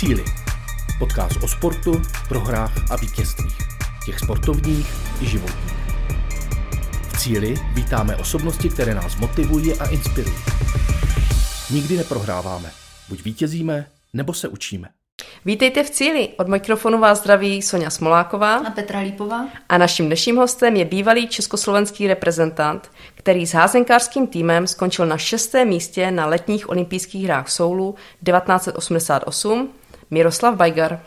Cíli. Podcast o sportu, prohrách a vítězstvích. Těch sportovních i životních. V Cíli vítáme osobnosti, které nás motivují a inspirují. Nikdy neprohráváme. Buď vítězíme, nebo se učíme. Vítejte v Cíli. Od mikrofonu vás zdraví Soňa Smoláková a Petra Lípová. A naším dnešním hostem je bývalý československý reprezentant, který s házenkářským týmem skončil na 6. místě na letních olympijských hrách v Soulu 1988, Miroslav Bajgar.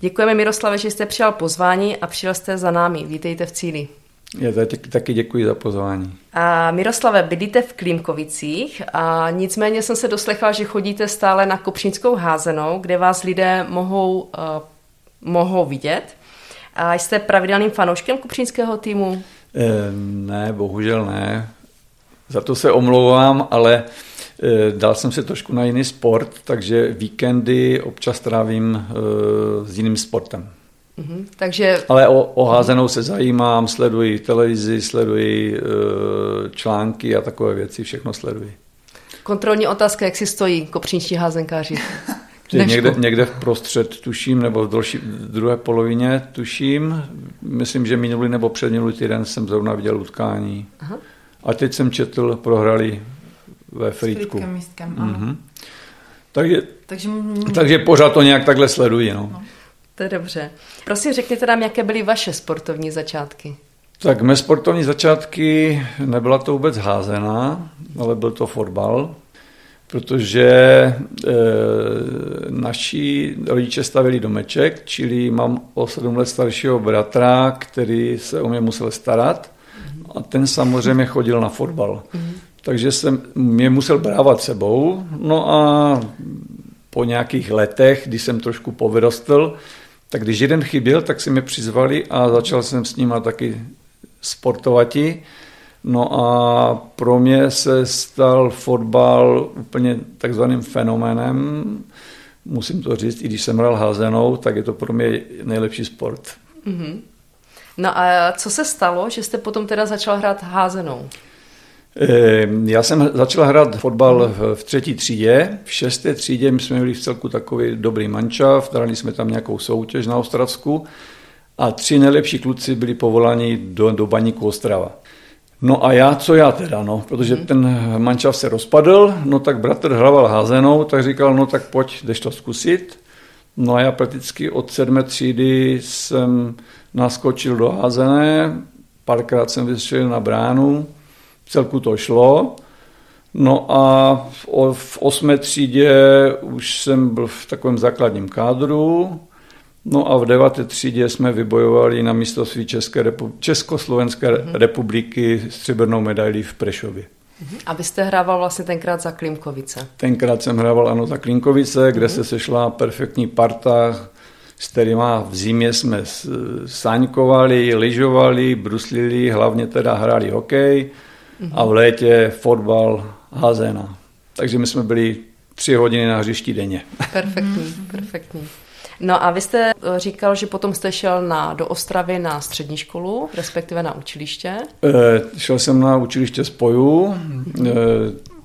Děkujeme, Miroslave, že jste přijal pozvání a přijel jste za námi. Vítejte v Cíli. Já taky děkuji za pozvání. A Miroslave, bydlíte v Klímkovicích, a nicméně jsem se doslechla, že chodíte stále na Kopřinskou házenou, kde vás lidé mohou vidět. A jste pravidelným fanouškem kopřínského týmu? Ne, bohužel ne. Za to se omlouvám, ale dal jsem se trošku na jiný sport, takže víkendy občas trávím s jiným sportem. Mm-hmm, takže... Ale o házenou se zajímám, sleduji televizi, sleduji články a takové věci, všechno sleduji. Kontrolní otázka, jak si stojí kopřínští házenkáři? Někde vprostřed tuším, nebo v druhé polovině tuším. Myslím, že minulý nebo předminulý týden jsem zrovna viděl utkání. Aha. A teď jsem četl, prohrali ve Frýdku. Mm-hmm. Takže pořád to nějak takhle sleduji, no. To je dobře. Prosím, řekněte nám, jaké byly vaše sportovní začátky? Tak mé sportovní začátky, nebyla to vůbec házená, ale byl to fotbal, protože naši rodiče stavili domeček, čili mám o 7 let staršího bratra, který se o mě musel starat, a ten samozřejmě chodil na fotbal. Takže jsem mě musel brávat sebou, no a po nějakých letech, když jsem trošku povyrostl, tak když jeden chyběl, tak si mě přizvali a začal jsem s nima taky sportovati. No a pro mě se stal fotbal úplně takzvaným fenoménem. Musím to říct, i když jsem hrál házenou, tak je to pro mě nejlepší sport. Mm-hmm. No a co se stalo, že jste potom teda začal hrát házenou? Já jsem začal hrát fotbal v 3. třídě. V 6. třídě my jsme byli v celku takový dobrý mančaft, hráli jsme tam nějakou soutěž na Ostravsku a 3 nejlepší kluci byli povoláni do Baníku Ostrava. No a já, protože ten mančaft se rozpadl, no tak bratr hrával házenou, tak říkal, no tak pojď, jdeš to zkusit. No a já prakticky od 7. třídy jsem naskočil do házené, párkrát jsem vystřelil na bránu, v celku to šlo. No a v 8. třídě už jsem byl v takovém základním kádru. No a v 9. třídě jsme vybojovali na mistrovství Československé republiky stříbrnou medaili v Prešově. A vy jste hrával vlastně tenkrát za Klimkovice? Tenkrát jsem hrával, ano, za Klimkovice, kde se sešla perfektní parta, s kterýma v zimě jsme sáňkovali, lyžovali, bruslili, hlavně teda hráli hokej, a v létě fotbal, házená. Takže my jsme byli 3 hodiny na hřišti denně. Perfektní. No a vy jste říkal, že potom jste šel do Ostravy na střední školu, respektive na učiliště. Šel jsem na učiliště spojů,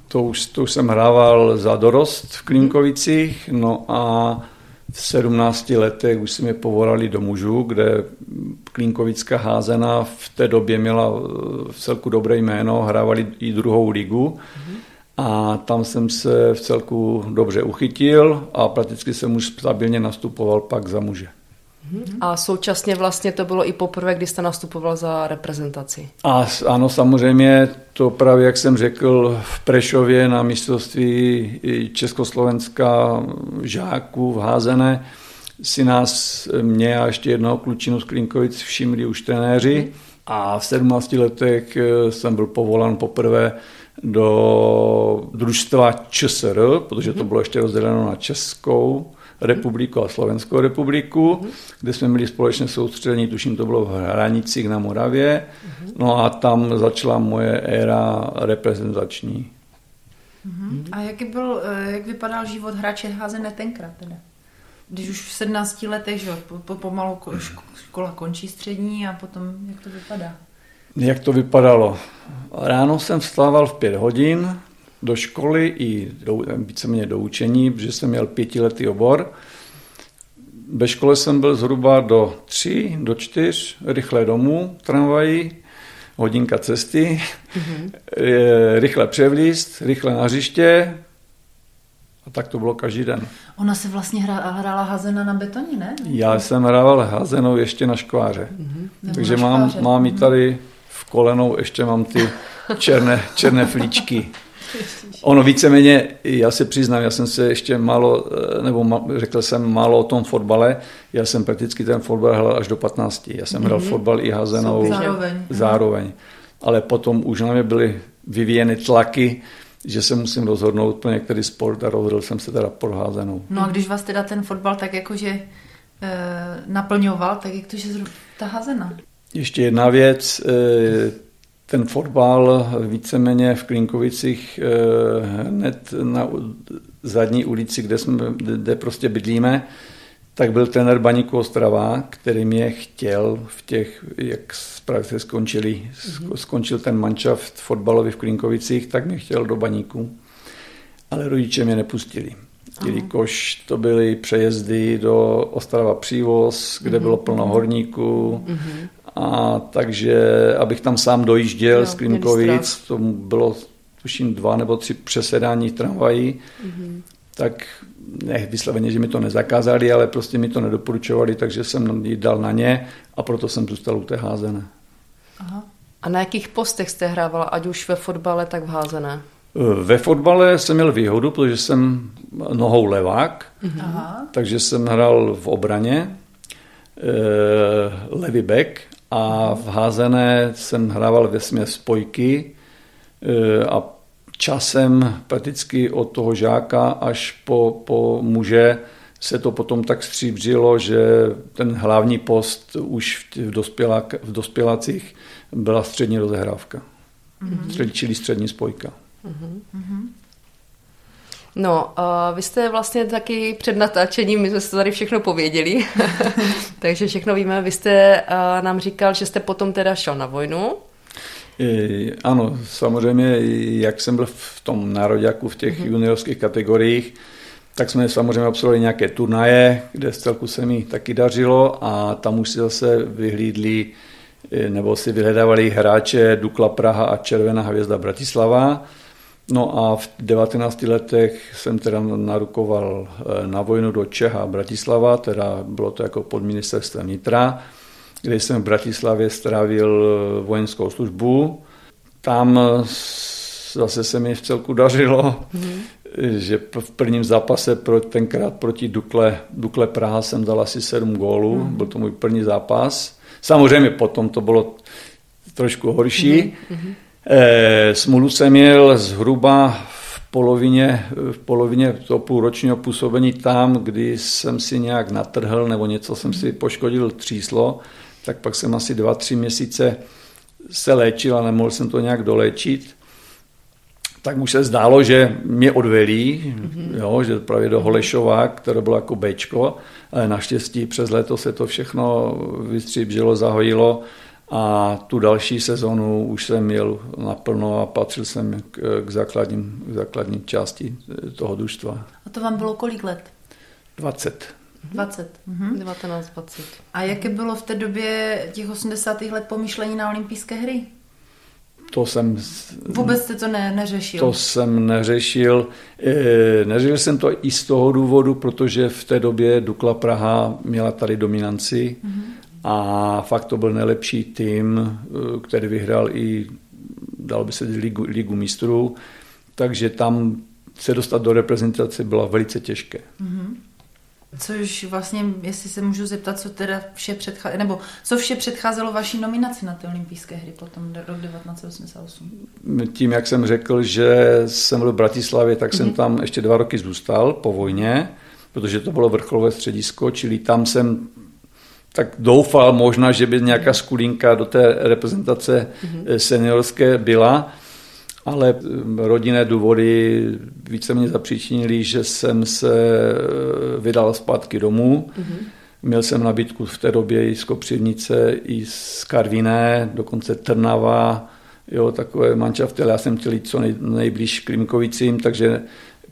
to už jsem hrával za dorost v Klínkovicích, no a v 17 letech už si mě povolali do mužů, kde klínkovická házena v té době měla v celku dobré jméno, hrávali i 2. ligu a tam jsem se v celku dobře uchytil a prakticky jsem už stabilně nastupoval pak za muže. A současně vlastně to bylo i poprvé, kdy jste nastupoval za reprezentaci. A ano, samozřejmě to právě, jak jsem řekl, v Prešově na mistrovství Československa žáků v házené si mě a ještě jednoho klučinu z Klínkovic všimli už trenéři a v 17 letech jsem byl povolán poprvé do družstva ČSR, protože to bylo ještě rozděleno na Českou republiku a Slovenskou republiku, kde jsme měli společné soustředění, tuším to bylo v Hranicích na Moravě, no a tam začala moje éra reprezentační. A jak vypadal život hráče házené tenkrát teda? Když už v 17 letech, že pomalu škola končí střední a potom jak to vypadá? Jak to vypadalo? Ráno jsem vstával v 5 hodin, do školy i víceméně do učení, protože jsem měl 5letý obor. Ve škole jsem byl zhruba do 3, do 4, rychle domů, tramvají, hodinka cesty, rychle převlíst, rychle na hřiště, a tak to bylo každý den. Ona se vlastně hrála házena na betoně, ne? Já jsem hrával házenou ještě na škváře. Mm-hmm. Takže na škváře. Mám i tady v kolenou, ještě mám ty černé flíčky. Ono víceméně, já se přiznám, já jsem se ještě málo, nebo řekl jsem málo o tom fotbale, já jsem prakticky ten fotbal hrál až do 15. Já jsem hrál fotbal i házenou zároveň. Ale potom už na mě byly vyvíjeny tlaky, že se musím rozhodnout pro některý sport a rozhodl jsem se teda pro házenou. No a když vás teda ten fotbal tak jakože naplňoval, tak jak to, že ta házena? Ještě jedna věc, ten fotbal víceméně v Klinkovicích hned na zadní ulici, kde prostě bydlíme, tak byl trenér Baníku Ostrava, který mě chtěl v těch, jak právě skončil ten manšaft fotbalový v Klinkovicích, tak mě chtěl do Baníku, ale rodiče mě nepustili. Jelikož to byly přejezdy do Ostrava Přívoz, kde bylo plno horníků, a takže abych tam sám dojížděl z Klinkovic, to bylo tuším 2 nebo 3 přesedání tramvají, tak ne, vysloveně, že mi to nezakázali, ale prostě mi to nedoporučovali, takže jsem ji dal na ně a proto jsem zůstal u té házené. Aha. A na jakých postech jste hrávala, ať už ve fotbale, tak v házené? Ve fotbale jsem měl výhodu, protože jsem nohou levák, takže jsem hrál v obraně, levý bek, a v házené jsem hrával vesměs spojky a časem prakticky od toho žáka až po muže se to potom tak stříbřilo, že ten hlavní post už v dospělácích byla střední rozehrávka. Čili střední spojka. No, vy jste vlastně taky před natáčením, my jsme se tady všechno pověděli, takže všechno víme. Vy jste nám říkal, že jste potom teda šel na vojnu. Ano, samozřejmě, jak jsem byl v tom nároďáku v těch juniorských kategoriích, tak jsme samozřejmě absolvovali nějaké turnaje, kde celku se mi taky dařilo, a tam už si zase vyhlídli nebo si vyhledávali hráče Dukla Praha a Červená hvězda Bratislava. No a v 19 letech jsem teda narukoval na vojnu do Čech a Bratislava, teda bylo to jako pod ministerstvem vnitra, kde jsem v Bratislavě strávil vojenskou službu. Tam zase se mi vcelku dařilo, že v prvním zápase tenkrát proti Dukle Praha jsem dal asi 7 gólů, byl to můj první zápas. Samozřejmě potom to bylo trošku horší. Smůlu jsem měl zhruba v polovině toho půlročního působení tam, kdy jsem si nějak natrhl nebo něco jsem si poškodil tříslo, tak pak jsem asi 2-3 měsíce se léčil a nemohl jsem to nějak doléčit. Tak už se zdálo, že mě odvelí, jo, že právě do Holešova, které bylo jako Bčko, ale naštěstí přes léto se to všechno vystříbřilo, zahojilo. A tu další sezonu už jsem měl naplno a patřil jsem k základním části toho družstva. A to vám bylo kolik let? 20. 20. 19-20. A jaké bylo v té době těch 80. let pomyšlení na olympijské hry? To jsem... Vůbec jste to neřešil? To jsem neřešil. Neřešil jsem to i z toho důvodu, protože v té době Dukla Praha měla tady dominanci, a fakt to byl nejlepší tým, který vyhrál i, dalo by se říct, ligu mistrů, takže tam se dostat do reprezentace bylo velice těžké. Což vlastně, jestli se můžu zeptat, co vše předcházelo vaší nominaci na ty olympijské hry potom rok 1988? Tím, jak jsem řekl, že jsem byl v Bratislavě, tak jsem tam ještě 2 roky zůstal po vojně, protože to bylo vrcholové středisko, čili tam jsem tak doufal možná, že by nějaká skulinka do té reprezentace seniorské byla, ale rodinné důvody víceméně zapříčinily, že jsem se vydal zpátky domů. Měl jsem nabídku v té době i z Kopřivnice, i z Karviné, dokonce Trnava, jo, takové manšaftel. Já jsem chtěl jít co nejblíž Klimkovicím, takže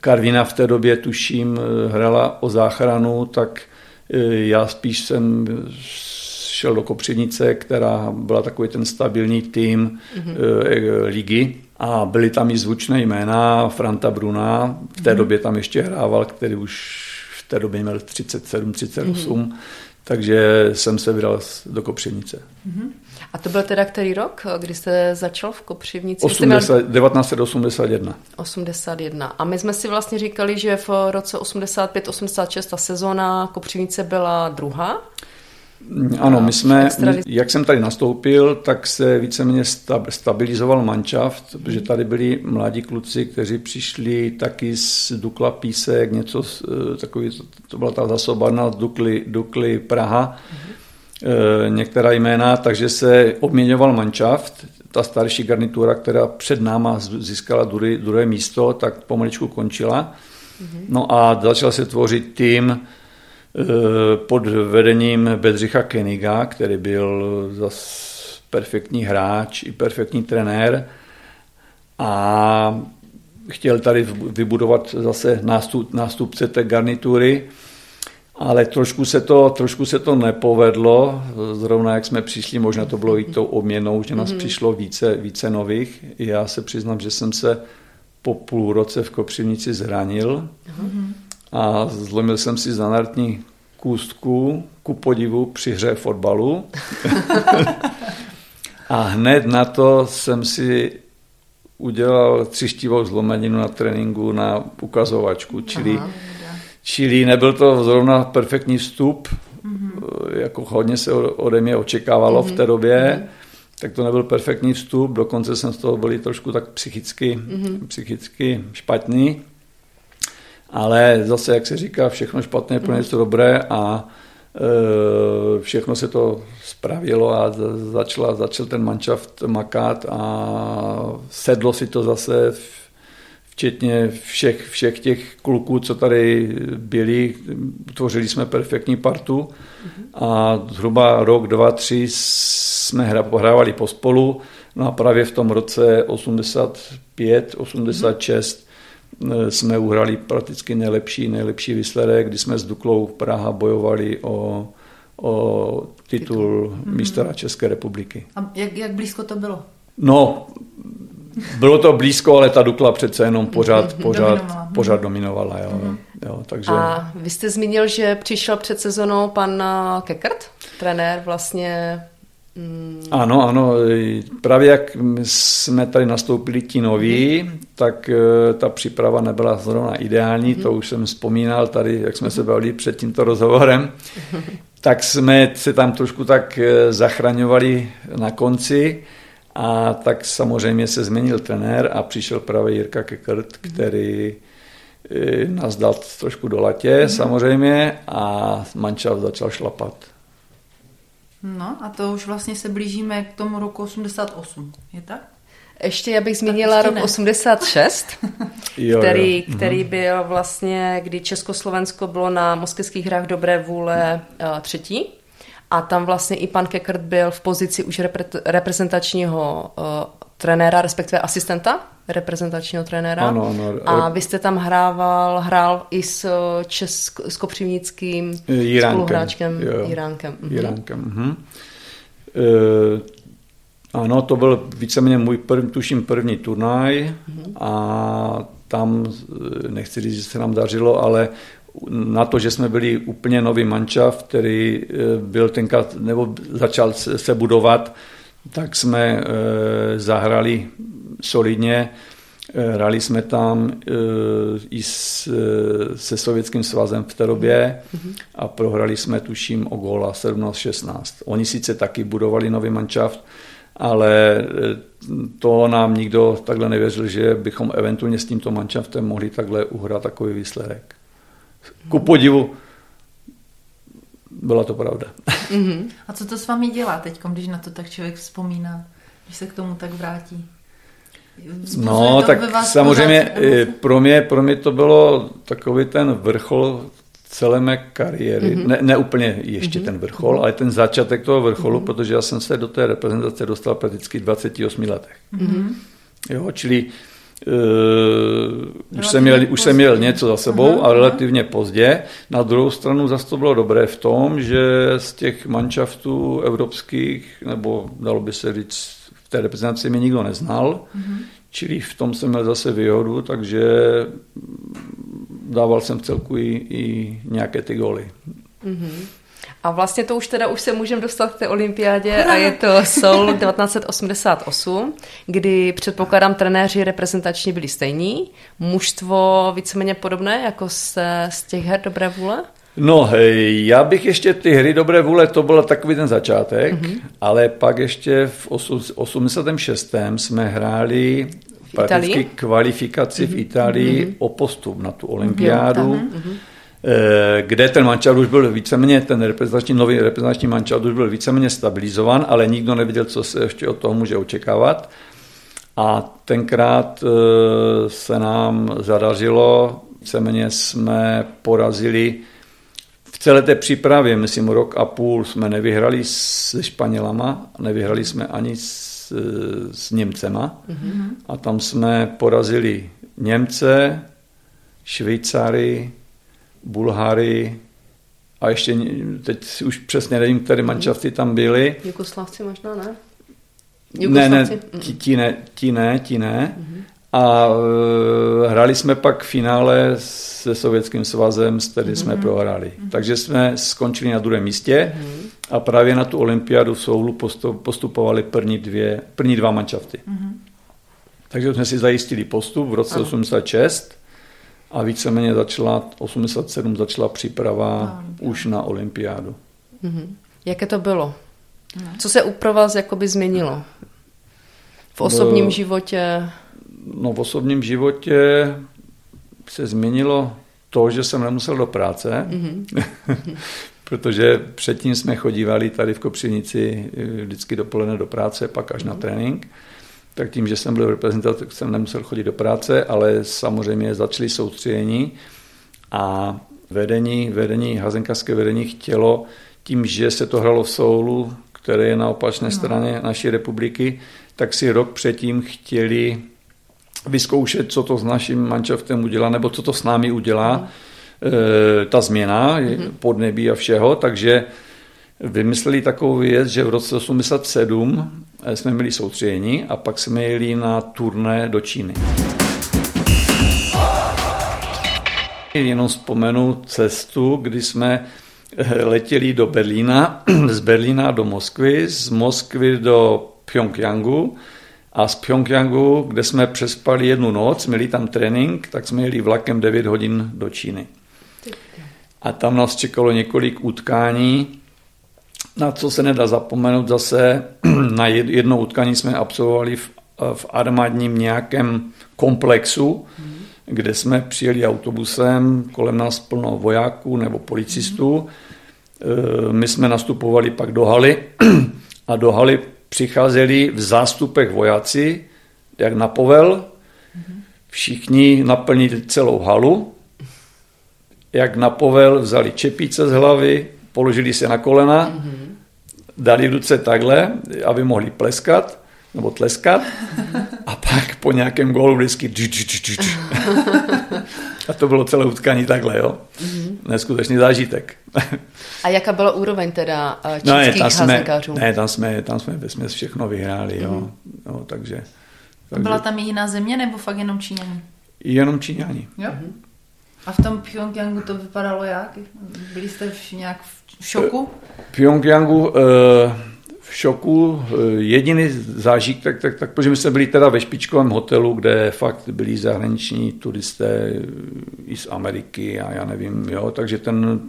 Karviná v té době, tuším, hrála o záchranu, tak já spíš jsem šel do Kopřivnice, která byla takový ten stabilní tým ligy. A byly tam i zvučné jména, Franta Bruna, v té době tam ještě hrával, který už v té době měl 37, 38, takže jsem se vydal do Kopřivnice. A to byl teda který rok, kdy jste začal v Kopřivnici? 1981. 81. A my jsme si vlastně říkali, že v roce 85-86 ta sezóna Kopřivnice byla druhá. Ano, my jsme, jak jsem tady nastoupil, tak se víceméně stabilizoval manšaft, protože tady byli mladí kluci, kteří přišli taky z Dukla Písek, něco takový, to byla ta zásobárna Dukly Praha, některá jména, takže se obměňoval manšaft, ta starší garnitura, která před náma získala druhé místo, tak pomaličku končila. No a začal se tvořit tým pod vedením Bedřicha Königa, který byl zase perfektní hráč i perfektní trenér a chtěl tady vybudovat zase nástupce té garnitury, ale trošku se to nepovedlo, zrovna jak jsme přišli, možná to bylo i tou obměnou, že nás přišlo více nových. Já se přiznám, že jsem se po půl roce v Kopřivnici zranil, a zlomil jsem si zanartní kůstku, ku podivu při hře fotbalu. A hned na to jsem si udělal tříštivou zlomeninu na tréninku na ukazovačku, čili nebyl to zrovna perfektní vstup, jako hodně se ode mě očekávalo v té době, tak to nebyl perfektní vstup, dokonce jsem z toho byl trošku tak psychicky špatný. Ale zase, jak se říká, všechno špatné je pro něco dobré a všechno se to spravilo a začal ten manšaft makat a sedlo si to zase, včetně všech těch kluků, co tady byli, tvořili jsme perfektní partu a zhruba rok, dva, tři jsme hrávali pospolu, no a právě v tom roce 85, 86 jsme uhrali prakticky nejlepší výsledek, kdy jsme s Duklou Praha bojovali o titul mistra České republiky. A jak blízko to bylo? No, bylo to blízko, ale ta Dukla přece jenom pořád dominovala. Jo, takže... A vy jste zmínil, že přišel před sezonou pan Kekert, trenér vlastně... Ano, právě jak jsme tady nastoupili ti noví, tak ta příprava nebyla zrovna ideální, to už jsem vzpomínal tady, jak jsme se bavili před tímto rozhovorem, tak jsme se tam trošku tak zachraňovali na konci a tak samozřejmě se změnil trenér a přišel právě Jirka Kekert, který nás dal trošku do latě samozřejmě a manšaft začal šlapat. No a to už vlastně se blížíme k tomu roku 88, je tak? Ještě já bych zmínila rok 86, který byl vlastně, kdy Československo bylo na moskevských hrách Dobré vůle třetí a tam vlastně i pan Kekert byl v pozici už reprezentačního trenéra, respektive asistenta reprezentačního trenéra. Ano. A vy jste tam hrál i s kopřivnickým spoluhráčkem Jiránkem. Ano, to byl víceméně můj první turnaj a tam, nechci říct, že se nám dařilo, ale na to, že jsme byli úplně nový manšaft, který byl tenkrát, nebo začal se budovat, tak jsme zahrali solidně, hráli jsme tam i se Sovětským svazem v té době a prohrali jsme, tuším, o góla 17-16. Oni sice taky budovali nový manšaft, ale to nám nikdo takhle nevěřil, že bychom eventuálně s tímto manšaftem mohli takhle uhrát takový výsledek. Ku podivu, byla to pravda. A co to s vámi dělá teď, když na to tak člověk vzpomíná, když se k tomu tak vrátí? No, tak samozřejmě pro mě to bylo takový ten vrchol celé mé kariéry, ne úplně ještě ten vrchol, ale ten začátek toho vrcholu, protože já jsem se do té reprezentace dostal prakticky v 28 letech. Jo, čili už jsem měl něco za sebou a relativně pozdě. Na druhou stranu zase to bylo dobré v tom, že z těch manšaftů evropských, nebo dalo by se říct, v té reprezentaci mě nikdo neznal, čili v tom jsem měl zase výhodu, takže dával jsem v celku i nějaké ty góly. A vlastně to už teda se můžeme dostat k té olympiádě a je to Seoul 1988, kdy předpokládám trenéři reprezentační byli stejní, mužstvo víceméně podobné jako z těch her dobré vůle? No, já bych ještě ty hry dobré vůle, to byl takový ten začátek, ale pak ještě v 86. jsme hráli prakticky kvalifikaci v Itálii o postup na tu olympiádu. Kde ten mančát už byl víceméně, ten nový reprezentační mančát už byl víceméně stabilizovan, ale nikdo nevěděl, co se ještě od toho může očekávat. A tenkrát se nám zadařilo, víceméně jsme porazili v celé té přípravě, myslím rok a půl, jsme nevyhrali se Španělama, nevyhrali jsme ani s Němcema a tam jsme porazili Němce, Švýcary, Bulháry a ještě teď už přesně nevím, které mančafty tam byly. Jugoslávci možná, ne? Ne, ti ne. A hráli jsme pak finále se Sovětským svazem, s kterým jsme prohráli. Takže jsme skončili na druhém místě a právě na tu olympiádu v Soulu postupovali první dva mančafty. Takže jsme si zajistili postup v roce 86. A víceméně začala, 87 začala příprava už na olympiádu. Jaké to bylo? Co se pro vás jakoby změnilo? V osobním životě? No v osobním životě se změnilo to, že jsem nemusel do práce, protože předtím jsme chodívali tady v Kopřivnici vždycky dopoledne do práce, pak až na trénink. Tak tím, že jsem byl reprezentantem, jsem nemusel chodit do práce, ale samozřejmě začaly soustředění a vedení házenkářské vedení chtělo, tím, že se to hrálo v Soulu, které je na opačné straně naší republiky, tak si rok předtím chtěli vyzkoušet, co to s naším manšaftem udělá, nebo co to s námi udělá, ta změna podnebí a všeho, takže vymysleli takovou věc, že v roce 1987 jsme měli soustředění a pak jsme jeli na turné do Číny. Jenom vzpomenu cestu, kdy jsme letěli do Berlína, z Berlína do Moskvy, z Moskvy do Pchjongjangu a z Pchjongjangu, kde jsme přespali jednu noc, měli tam trénink, tak jsme jeli vlakem 9 hodin do Číny. A tam nás čekalo několik utkání, na co se nedá zapomenout zase, na jedno utkání jsme absolvovali v armádním nějakém komplexu, kde jsme přijeli autobusem, kolem nás plno vojáků nebo policistů. My jsme nastupovali pak do haly a do haly přicházeli v zástupech vojáci, jak na povel, všichni naplnili celou halu, jak na povel vzali čepice z hlavy, položili se na kolena, dali ruce takhle, aby mohli pleskat, nebo tleskat, a pak po nějakém gólu vždycky a to bylo celé utkání takhle, jo. Neskutečný zážitek. A jaká byla úroveň teda čínských házenkářů? Tam jsme vesměs všechno vyhráli, jo. No, takže... Byla tam i jiná země, nebo fakt jenom Číňani? Jenom Číňani. Jo. A v tom Pchjongjangu to vypadalo jak? Byli jste nějak v šoku? Pchjongjangu v šoku. Jediný zážitek, tak, protože my jsme byli teda ve špičkovém hotelu, kde fakt byli zahraniční turisté i z Ameriky a já nevím, jo, takže ten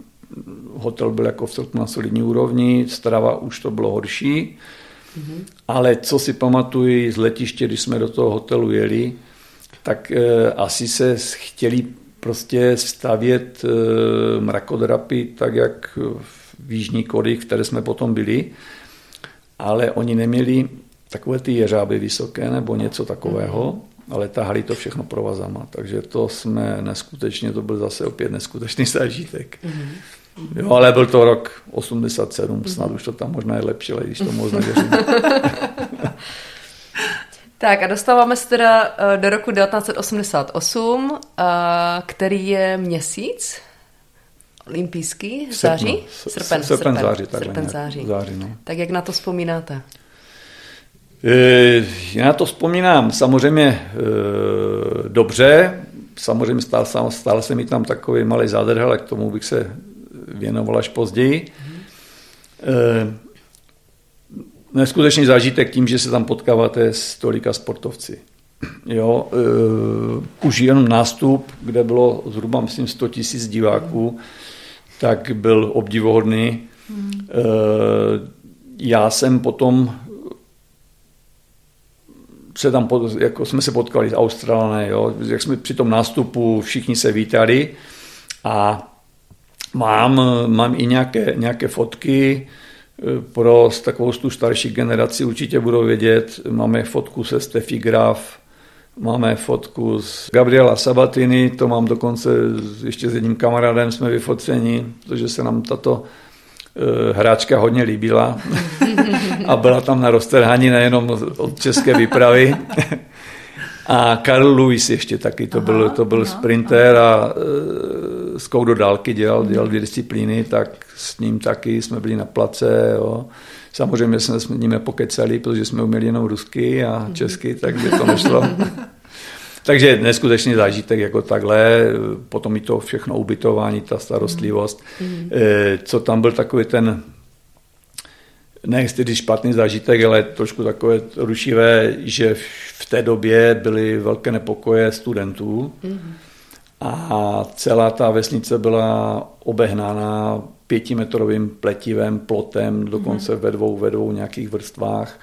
hotel byl jako v celku na solidní úrovni, strava už to bylo horší, ale co si pamatuju z letiště, když jsme do toho hotelu jeli, tak asi se chtěli prostě stavět mrakodrapy tak, jak v Jižní Koreji, které jsme potom byli, ale oni neměli takové ty jeřáby vysoké nebo něco takového, ale tahali to všechno provazama. Takže to jsme neskutečně, to byl zase opět neskutečný zážitek. Jo, ale byl to rok 87, snad už to tam možná je lepší, ale když to možná věřím. Tak a dostáváme se teda do roku 1988, který je měsíc olympijský, září? Srpen, září. No. Tak jak na to vzpomínáte? Já na to vzpomínám samozřejmě dobře, samozřejmě stále se mi tam takový malý zádrhel, ale k tomu bych se věnoval až později. Neskutečný zážitek tím, že se tam potkáváte s tolika sportovci. Jo, už jenom nástup, kde bylo zhruba myslím 100 tisíc diváků, tak byl obdivuhodný. Já jsem potom se tam, jako jsme se potkali s Australané, jo, jak jsme při tom nástupu všichni se vítali a mám i nějaké fotky pro takovou tu starší generaci, určitě budou vědět, máme fotku se Steffi Graf, máme fotku s Gabriela Sabatini, to mám dokonce ještě s jedním kamarádem, jsme vyfoceni, protože se nám tato hráčka hodně líbila a byla tam na roztrhání nejenom od české výpravy. A Carl Lewis ještě taky, to byl sprinter a z kou do dálky dělal dvě disciplíny, tak s ním taky jsme byli na place, jo. Samozřejmě jsme s ním nepokecali, protože jsme uměli jenom rusky a česky, takže to nešlo. Takže neskutečný zážitek jako takhle, potom i to všechno ubytování, ta starostlivost. Co tam byl takový ten, ne tedy špatný zážitek, ale trošku takové rušivé, že v té době byly velké nepokoje studentů a celá ta vesnice byla obehnána 5metrovým pletivem, plotem, dokonce ve dvou nějakých vrstvách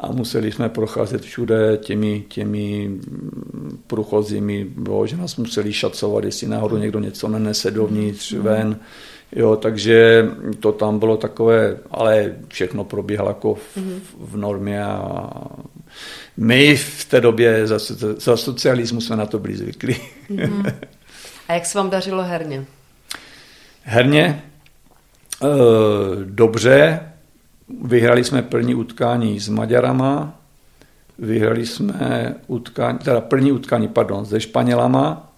a museli jsme procházet všude těmi průchozími, že nás museli šacovat, jestli náhodou někdo něco nenese dovnitř, ven. Jo, takže to tam bylo takové, ale všechno probíhalo jako v normě a my v té době za socialismu jsme na to byli zvyklí. A jak se vám dařilo herně? Herně? Dobře. Vyhrali jsme první utkání s Maďarama, vyhrali jsme se Španělama,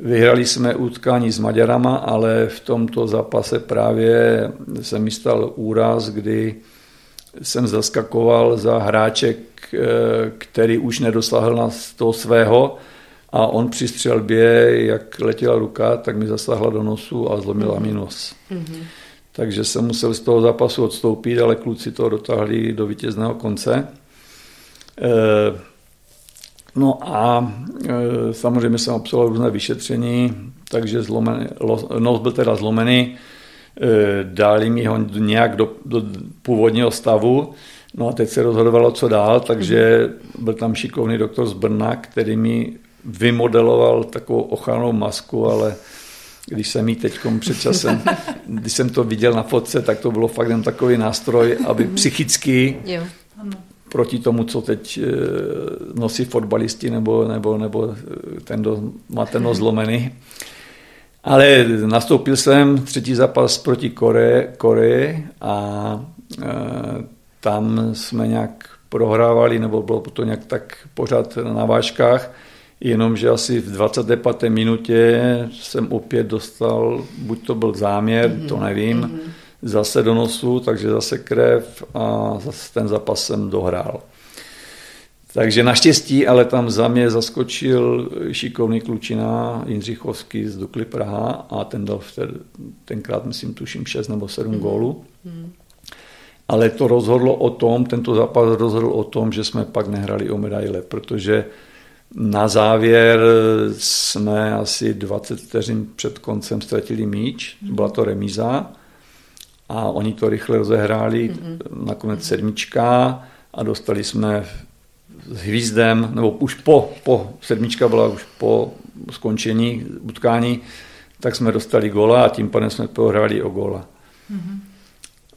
vyhrali jsme utkání s Maďarama, ale v tomto zápase právě se mi stal úraz, kdy jsem zaskakoval za hráček, který už nedosáhl na to svého a on při střelbě, jak letěla ruka, tak mi zasáhla do nosu a zlomila mi nos. Takže jsem musel z toho zápasu odstoupit, ale kluci to dotáhli do vítězného konce. No a samozřejmě jsem obsal různé vyšetření, takže nos byl teda zlomený, dali mi ho nějak do původního stavu, no a teď se rozhodovalo, co dál, takže byl tam šikovný doktor z Brna, který mi vymodeloval takovou ochrannou masku, ale když jsem ji teďkom před časem, když jsem to viděl na fotce, tak to bylo fakt jen takový nástroj, aby psychicky proti tomu, co teď nosí fotbalisti nebo ten, kdo má ten nos zlomený. Ale nastoupil jsem třetí zápas proti Koreji a tam jsme nějak prohrávali, nebo bylo to nějak tak pořád na vážkách, jenomže asi v 25. minutě jsem opět dostal, buď to byl záměr, to nevím, zase do nosu, takže zase krev a zase ten zápas jsem dohrál. Takže naštěstí, ale tam za mě zaskočil šikovný klučina Jindřichovský z Dukly Praha a ten dal tenkrát, myslím, tuším 6 nebo 7 gólů. Ale to rozhodlo o tom, tento zápas rozhodl o tom, že jsme pak nehrali o medaile, protože na závěr jsme asi 20 vteřin před koncem ztratili míč, byla to remíza a oni to rychle rozehráli, nakonec 7 a dostali jsme s hvízdem, nebo už po 7 byla už po skončení utkání, tak jsme dostali góla a tím pádem jsme prohráli o góla.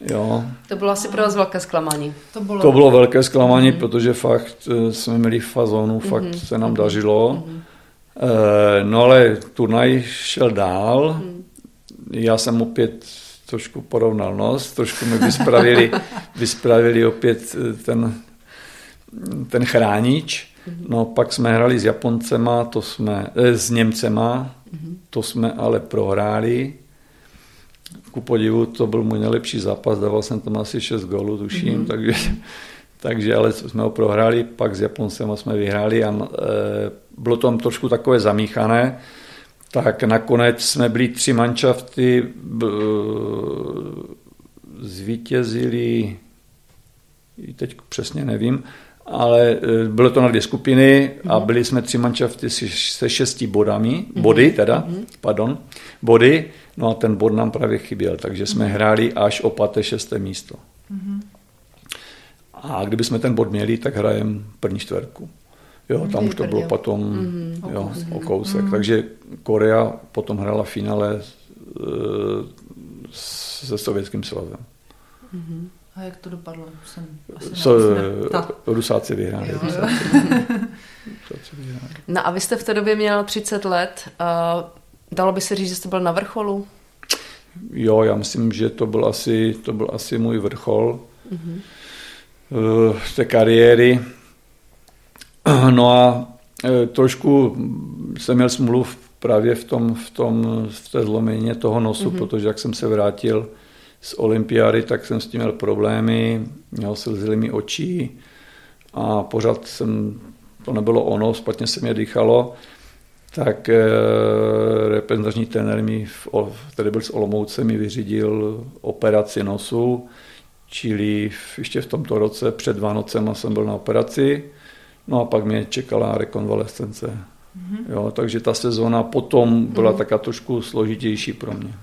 Jo. To bylo asi pro vás velké zklamání. To bylo velké zklamání, protože fakt jsme měli fazonu, fakt se nám dařilo. No ale turnaj šel dál. Já jsem opět trošku porovnal nos, trošku mi vyspravili opět ten chránič. No pak jsme hráli s Japoncema, s Němcema, to jsme ale prohráli. Ku podivu, to byl můj nejlepší zápas, dával jsem tam asi 6 gólů, tuším, takže ale jsme ho prohráli, pak s Japoncema jsme vyhráli a bylo tam trošku takové zamíchané, tak nakonec jsme byli 3 manšafty, zvítězili, teď přesně nevím, ale bylo to na 2 skupiny a byli jsme 3 manšafty se 6 body, no a ten bod nám právě chyběl, takže jsme hráli až o 5. 6. místo. A kdyby jsme ten bod měli, tak hrajeme první čtvrtku. Jo, tam už to bylo potom o kousek. Takže Korea potom hrála finále se Sovětským svazem. A jak to dopadlo? Rusáci vyhráli. No a vy jste v té době měl 30 let. Dalo by se říct, že jste byl na vrcholu? Jo, já myslím, že to byl asi můj vrchol té kariéry. No a trošku jsem měl smluv právě v té zlomině toho nosu, protože jak jsem se vrátil z olympiády, tak jsem s tím měl problémy, slzily mi oči a pořád to nebylo ono, špatně se mě dýchalo, tak reprezentační trenér mi, který byl z Olomouce, mi vyřídil operaci nosu, čili ještě v tomto roce před Vánocema jsem byl na operaci, no a pak mě čekala rekonvalescence. Jo, takže ta sezóna potom byla taká trošku složitější pro mě.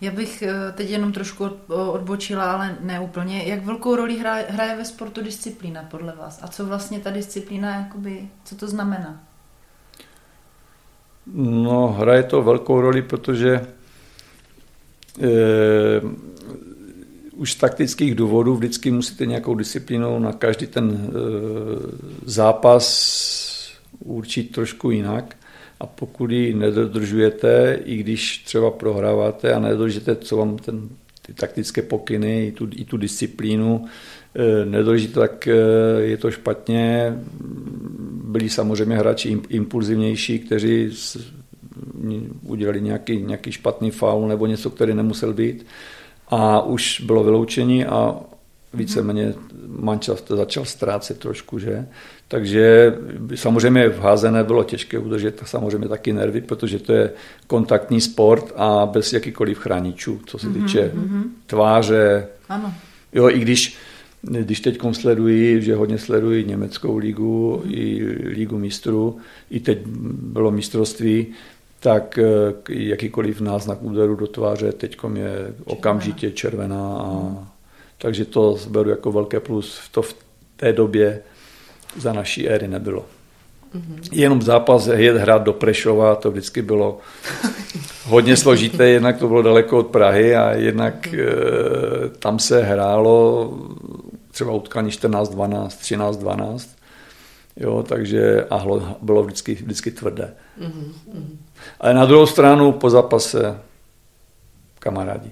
Já bych teď jenom trošku odbočila, ale ne úplně. Jak velkou roli hraje ve sportu disciplína podle vás? A co vlastně ta disciplína, co to znamená? No, hraje to velkou roli, protože už z taktických důvodů vždycky musíte nějakou disciplínou na každý ten zápas určit trošku jinak. A pokud ji nedodržujete, i když třeba prohráváte a nedodržíte, co vám ty taktické pokyny, i tu disciplínu nedodržíte, tak je to špatně. Byli samozřejmě hráči impulzivnější, kteří udělali nějaký špatný faul nebo něco, který nemusel být. A už bylo vyloučení a víceméně manšaft začal ztrácet trošku, že? Takže samozřejmě v házené bylo těžké udržet samozřejmě taky nervy, protože to je kontaktní sport a bez jakýkoliv chráničů, co se týče tváře. Ano. Jo, i když teď sleduji, že hodně sleduji německou ligu i ligu mistrů, i teď bylo mistrovství, tak jakýkoliv náznak úderu do tváře teďkom je okamžitě červená a takže to beru jako velké plus. To v té době za naší éry nebylo. Jenom zápas jet hrát do Prešova, to vždycky bylo hodně složité, jednak to bylo daleko od Prahy a jednak tam se hrálo třeba utkání 14-12, 13-12, jo, takže a bylo vždycky tvrdé. Ale na druhou stranu po zápase kamarádi.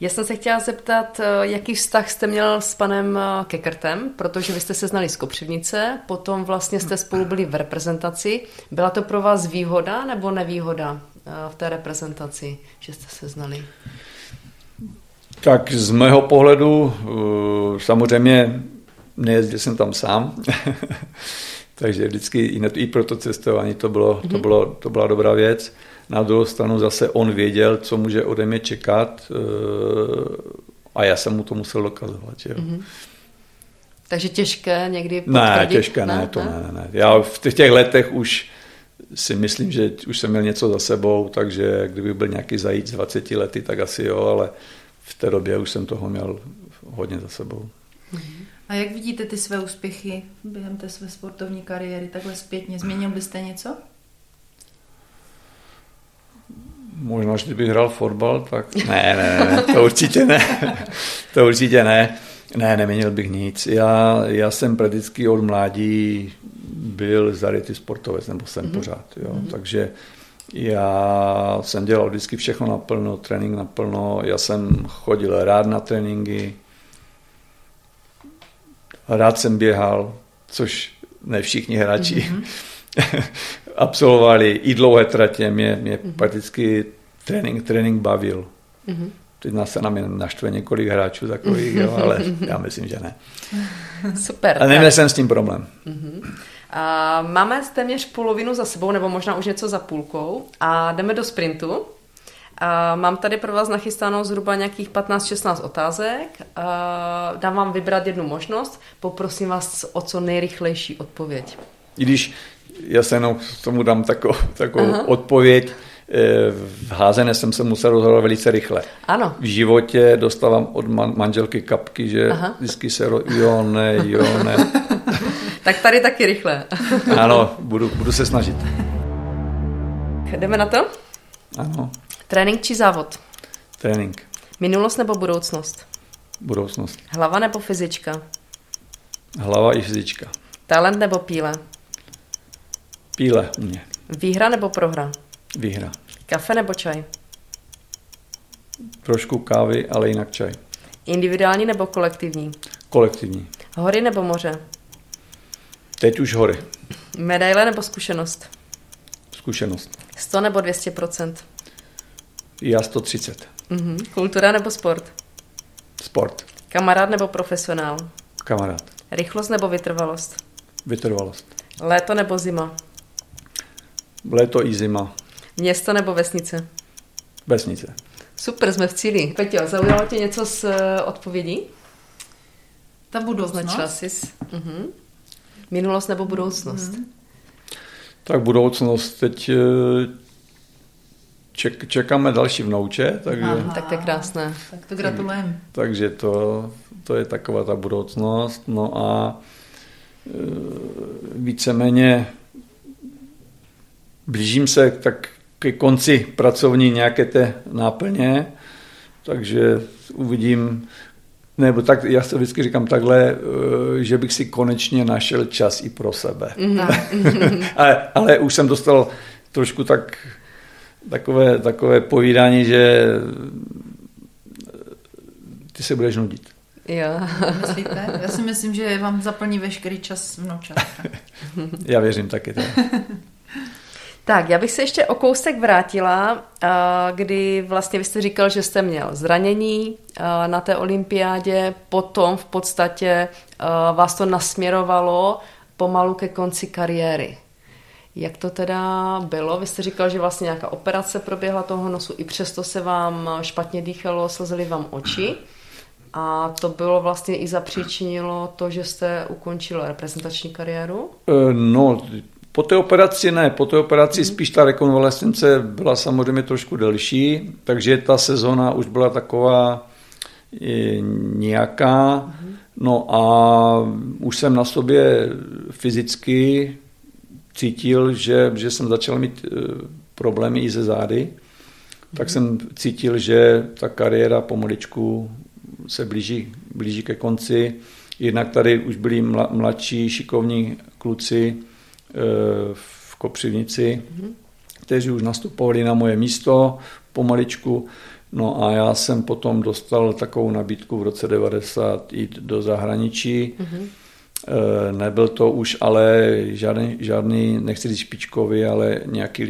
Já jsem se chtěla zeptat, jaký vztah jste měl s panem Kekertem, protože vy jste se znali z Kopřivnice, potom vlastně jste spolu byli v reprezentaci. Byla to pro vás výhoda nebo nevýhoda v té reprezentaci, že jste se znali? Tak z mého pohledu samozřejmě nejezdil jsem tam sám, takže vždycky i pro to cestování to byla dobrá věc. Na druhou stranu zase on věděl, co může ode mě čekat a já jsem mu to musel dokazovat. Jo. Takže těžké někdy potvrdit? Ne, těžké ne, to ne. Já v těch letech už si myslím, že už jsem měl něco za sebou, takže kdyby byl nějaký zajíc 20 lety, tak asi jo, ale v té době už jsem toho měl hodně za sebou. A jak vidíte ty své úspěchy během té své sportovní kariéry takhle zpětně? Změnil byste něco? Možná, že kdybych hrál fotbal, tak ne, to určitě ne. Ne, neměnil bych nic. Já jsem prakticky od mládí byl zarytý sportovec, nebo jsem pořád. Jo? Takže já jsem dělal vždycky všechno naplno, trénink naplno, já jsem chodil rád na tréninky, rád jsem běhal, což ne všichni hráči absolvovali i dlouhé tratě, mě prakticky trénink bavil. Teď se na mě naštve několik hráčů takových, jo, ale já myslím, že ne. Super. A neměl jsem s tím problém. Máme téměř polovinu za sebou, nebo možná už něco za půlkou a jdeme do sprintu. Mám tady pro vás nachystáno zhruba nějakých 15-16 otázek. Dám vám vybrat jednu možnost. Poprosím vás o co nejrychlejší odpověď. I když já se jenom k tomu dám takovou odpověď, v házené jsem se musel rozhodovat velice rychle. Ano. V životě dostávám od manželky kapky, že vždycky se jo, ne. Tak tady taky rychle. Ano, budu se snažit. Jdeme na to? Ano. Trénink či závod? Trénink. Minulost nebo budoucnost? Budoucnost. Hlava nebo fyzička? Hlava i fyzička. Talent nebo píle? Píle u mě. Výhra nebo prohra? Výhra. Kafe nebo čaj? Trošku kávy, ale jinak čaj. Individuální nebo kolektivní? Kolektivní. Hory nebo moře? Teď už hory. Medaile nebo zkušenost? Zkušenost. 100 nebo 200%? Já 130. Kultura nebo sport? Sport. Kamarád nebo profesionál? Kamarád. Rychlost nebo vytrvalost? Vytrvalost. Léto nebo zima? Léto i zima. Město nebo vesnice? Vesnice. Super, jsme v cíli. Peťo, zaujalo tě něco z odpovědí? Ta budoucnost. Označila jsi. Minulost nebo budoucnost? Tak budoucnost. Teď čekáme další vnouče. Takže... Tak to je krásné. Tak to gratulujeme. Takže to je taková ta budoucnost. No a víceméně blížím se tak ke konci pracovní nějaké té náplně, takže uvidím, nebo tak, já se vždycky říkám takhle, že bych si konečně našel čas i pro sebe. Ale už jsem dostal trošku takové povídání, že ty se budeš nudit. Jo. Myslíte? Já si myslím, že vám zaplní veškerý čas vnoučat. Já věřím taky. Tak, já bych se ještě o kousek vrátila, kdy vlastně vy jste říkal, že jste měl zranění na té olympiádě, potom v podstatě vás to nasměrovalo pomalu ke konci kariéry. Jak to teda bylo? Vy jste říkal, že vlastně nějaká operace proběhla toho nosu, i přesto se vám špatně dýchalo, slzely vám oči. A to bylo vlastně i zapříčinilo to, že jste ukončil reprezentační kariéru? No... Po té operaci ne, po té operaci spíš ta rekonvalescence byla samozřejmě trošku delší, takže ta sezona už byla taková nějaká. No a už jsem na sobě fyzicky cítil, že jsem začal mít problémy i ze zády, tak jsem cítil, že ta kariéra pomaličku se blíží ke konci. Jednak tady už byli mladší šikovní kluci v Kopřivnici, kteří už nastupovali na moje místo pomaličku. No a já jsem potom dostal takovou nabídku v roce 90 jít do zahraničí. Nebyl to už ale žádný, nechci říct špičkový, ale nějaký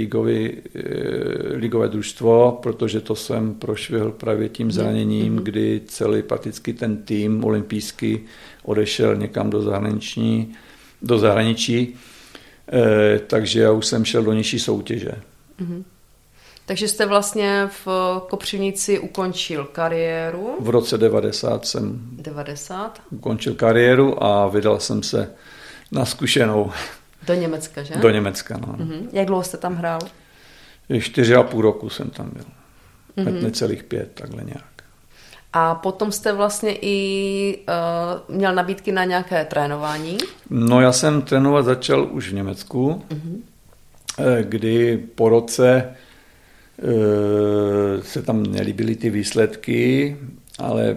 ligové družstvo, protože to jsem prošvihl právě tím zraněním, kdy celý prakticky ten tým olympijský odešel někam do zahraničí. Takže já už jsem šel do nižší soutěže. Takže jste vlastně v Kopřivnici ukončil kariéru? V roce 90 jsem ukončil kariéru a vydal jsem se na zkušenou. Do Německa, že? Do Německa, no. Jak dlouho jste tam hrál? 4,5 roku jsem tam byl. Necelých 5, takhle nějak. A potom jste vlastně i měl nabídky na nějaké trénování? No já jsem trénovat začal už v Německu, kdy po roce se tam nelíbily ty výsledky, ale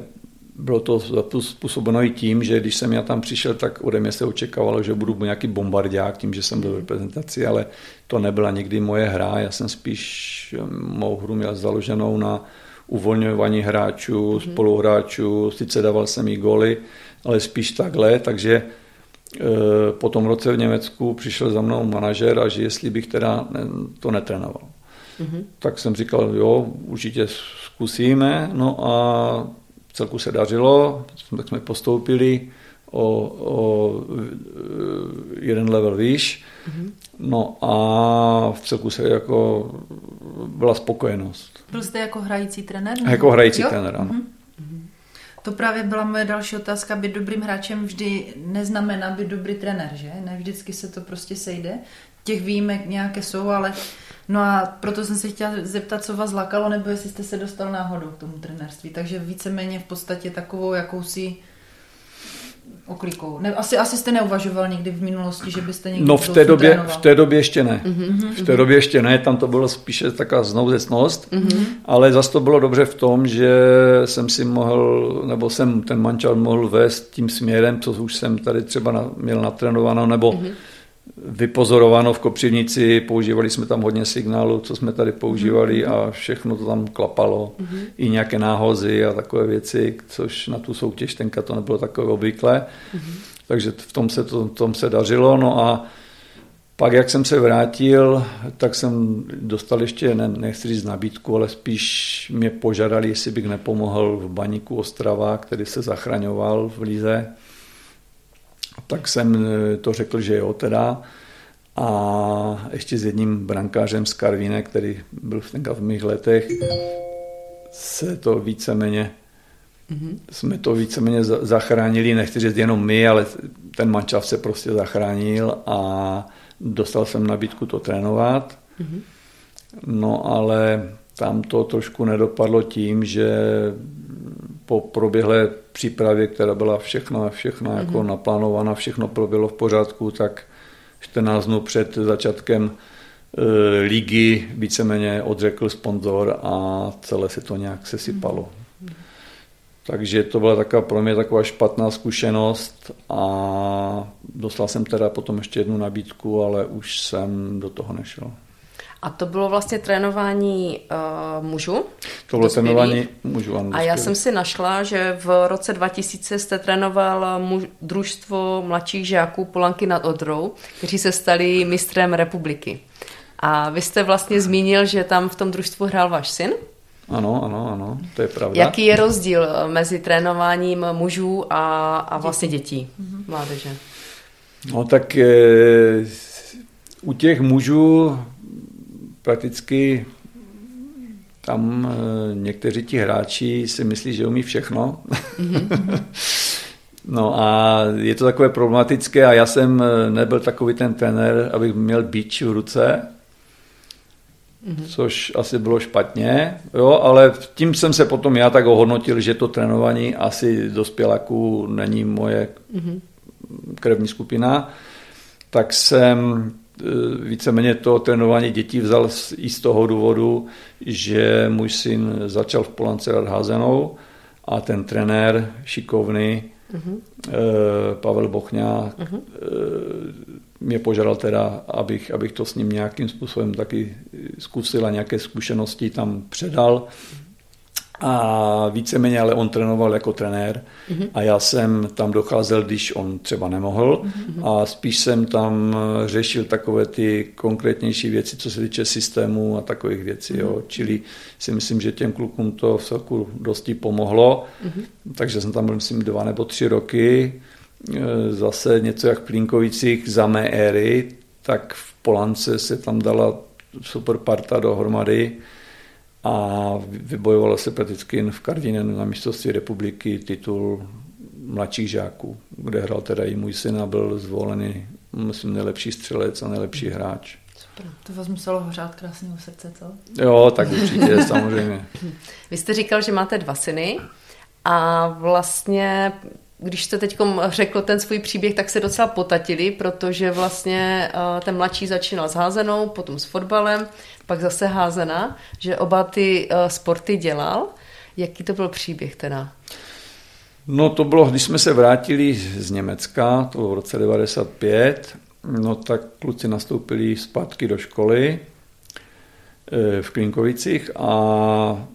bylo to způsobeno i tím, že když jsem já tam přišel, tak ode mě se očekávalo, že budu nějaký bombarďák tím, že jsem byl v reprezentaci, ale to nebyla nikdy moje hra. Já jsem spíš mou hru měl založenou na uvolňování hráčů, spoluhráčů, sice dával jsem jí góly, ale spíš takhle, takže po tom roce v Německu přišel za mnou manažer a že jestli bych teda to netrénoval. Mm-hmm. Tak jsem říkal, jo, určitě zkusíme, no a celku se dařilo, tak jsme postoupili o jeden level výš, mm-hmm. no a v celku se jako byla spokojenost. Byl jste jako hrající trenér? Jako hrající trenér, ano. Mm-hmm. To právě byla moje další otázka, být dobrým hráčem vždy neznamená být dobrý trenér, že? Ne vždycky se to prostě sejde, těch výjimek nějaké jsou, ale no a proto jsem se chtěla zeptat, co vás lákalo, nebo jestli jste se dostal náhodou k tomu trenérství, takže víceméně v podstatě takovou jakousi oklikou. Ne, asi jste neuvažoval někdy v minulosti, že byste někdy no, v té době ještě ne. Mm-hmm. V té době ještě ne, tam to bylo spíše taková znouzecnost, mm-hmm. ale zas to bylo dobře v tom, že jsem si mohl, nebo jsem ten mančal mohl vést tím směrem, co už jsem tady třeba měl natrénováno, nebo mm-hmm. vypozorováno v Kopřivnici, používali jsme tam hodně signálů, co jsme tady používali a všechno to tam klapalo. Mm-hmm. I nějaké náhozy a takové věci, což na tu soutěž tenka to nebylo takové obvyklé. Mm-hmm. Takže v tom se dařilo. No a pak, jak jsem se vrátil, tak jsem dostal ještě, nechci říct nabídku, ale spíš mě požádali, jestli bych nepomohl v Baníku Ostrava, který se zachraňoval v lize. Tak jsem to řekl, že jo teda a ještě s jedním brankářem z Karviné, který byl v mých letech, jsme to víceméně zachránili, nechci říct jenom my, ale ten mančav se prostě zachránil a dostal jsem nabídku to trénovat, mm-hmm. no ale tam to trošku nedopadlo tím, že po proběhlé přípravě, která byla všechno mm-hmm. jako naplánovaná, všechno proběhlo v pořádku, tak 14 dnů před začátkem ligy víceméně odřekl sponzor a celé se to nějak sesypalo. Mm-hmm. Takže to byla pro mě taková špatná zkušenost a dostal jsem teda potom ještě jednu nabídku, ale už jsem do toho nešel. A to bylo vlastně trénování mužů? To bylo trénování mužů. A já jsem si našla, že v roce 2000 jste trénoval družstvo mladších žáků Polanky nad Odrou, kteří se stali mistrem republiky. A vy jste vlastně zmínil, že tam v tom družstvu hrál váš syn? Ano, to je pravda. Jaký je rozdíl mezi trénováním mužů a vlastně dětí, mládeže? No tak u těch mužů prakticky tam někteří ti hráči si myslí, že umí všechno. Mm-hmm. No a je to takové problematické a já jsem nebyl takový ten trenér, abych měl bič v ruce, mm-hmm. což asi bylo špatně, jo, ale tím jsem se potom já tak ohodnotil, že to trénování asi dospěláků není moje mm-hmm. krevní skupina, tak jsem víceméně to trénování dětí vzal i z toho důvodu, že můj syn začal v Polance hrát házenou a ten trenér šikovný uh-huh. Pavel Bochňák uh-huh. mě požádal teda, abych to s ním nějakým způsobem taky zkusil a nějaké zkušenosti tam předal. A víceméně, ale on trénoval jako trenér mm-hmm. a já jsem tam docházel, když on třeba nemohl mm-hmm. a spíš jsem tam řešil takové ty konkrétnější věci, co se týče systému a takových věcí. Mm-hmm. Jo. Čili si myslím, že těm klukům to v celku dosti pomohlo, mm-hmm. takže jsem tam byl, myslím, 2 nebo 3 roky. Zase něco jak v Plínkovicích za mé éry, tak v Polance se tam dala super parta dohromady a vybojovalo se prakticky v Karviné na mistrovství republiky titul mladších žáků, kde hrál teda i můj syn a byl zvolený, myslím, nejlepší střelec a nejlepší hráč. Super. To vás muselo hořát krásně u srdce, co? Jo, tak určitě, samozřejmě. Vy jste říkal, že máte 2 syny a vlastně Když jste teď řekl ten svůj příběh, tak se docela potatili, protože vlastně ten mladší začínal s házenou, potom s fotbalem, pak zase házená, že oba ty sporty dělal. Jaký to byl příběh teda? No to bylo, když jsme se vrátili z Německa, to bylo v roce 1995, no tak kluci nastoupili zpátky do školy v Klinkovicích a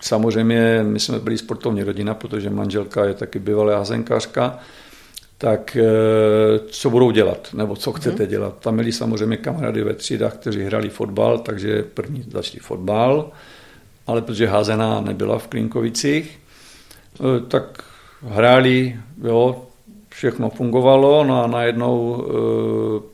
samozřejmě my jsme byli sportovní rodina, protože manželka je taky bývalá házenkářka, tak co budou dělat, nebo co chcete dělat. Tam měli samozřejmě kamarády ve třídách, kteří hráli fotbal, takže první začali fotbal, ale protože házená nebyla v Klinkovicích, tak hráli, jo, všechno fungovalo, no a najednou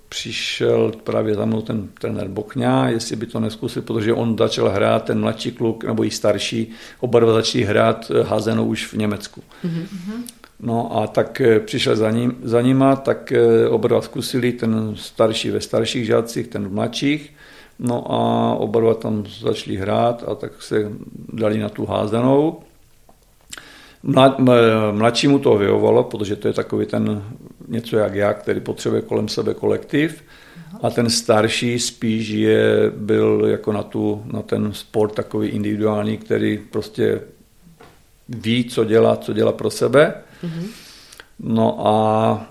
přišel právě za mnou ten trenér Bokňa, jestli by to neskusil, protože on začal hrát, ten mladší kluk nebo i starší, oba dva začali hrát házenou už v Německu. Mm-hmm. No a tak přišel za nima, tak oba dva zkusili, ten starší ve starších žácích, ten v mladších, no a oba dva tam začali hrát a tak se dali na tu házenou. Mladšímu to vyhovalo, protože to je takový ten něco jak já, který potřebuje kolem sebe kolektiv. A ten starší spíš byl jako na ten sport takový individuální, který prostě ví, co dělá pro sebe. Mm-hmm. No a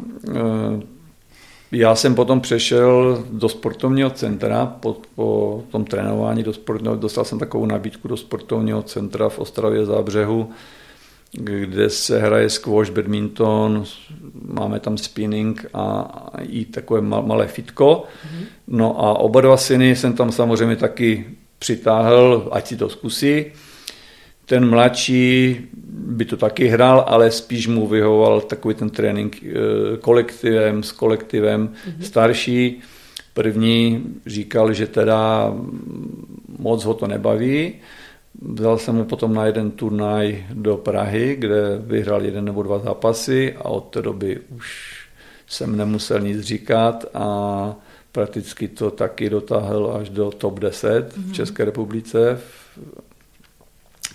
já jsem potom přešel do sportovního centra, po tom trénování dostal jsem takovou nabídku do sportovního centra v Ostravě Zábřehu, kde se hraje squash, badminton, máme tam spinning a i takové malé fitko. No a oba dva syny jsem tam samozřejmě taky přitáhl, ať si to zkusí. Ten mladší by to taky hrál, ale spíš mu vyhoval takový ten trénink s kolektivem. Starší první říkal, že teda moc ho to nebaví. Vzal jsem mu potom na jeden turnaj do Prahy, kde vyhrál 1 nebo 2 zápasy a od té doby už jsem nemusel nic říkat a prakticky to taky dotáhl až do top 10 v České republice.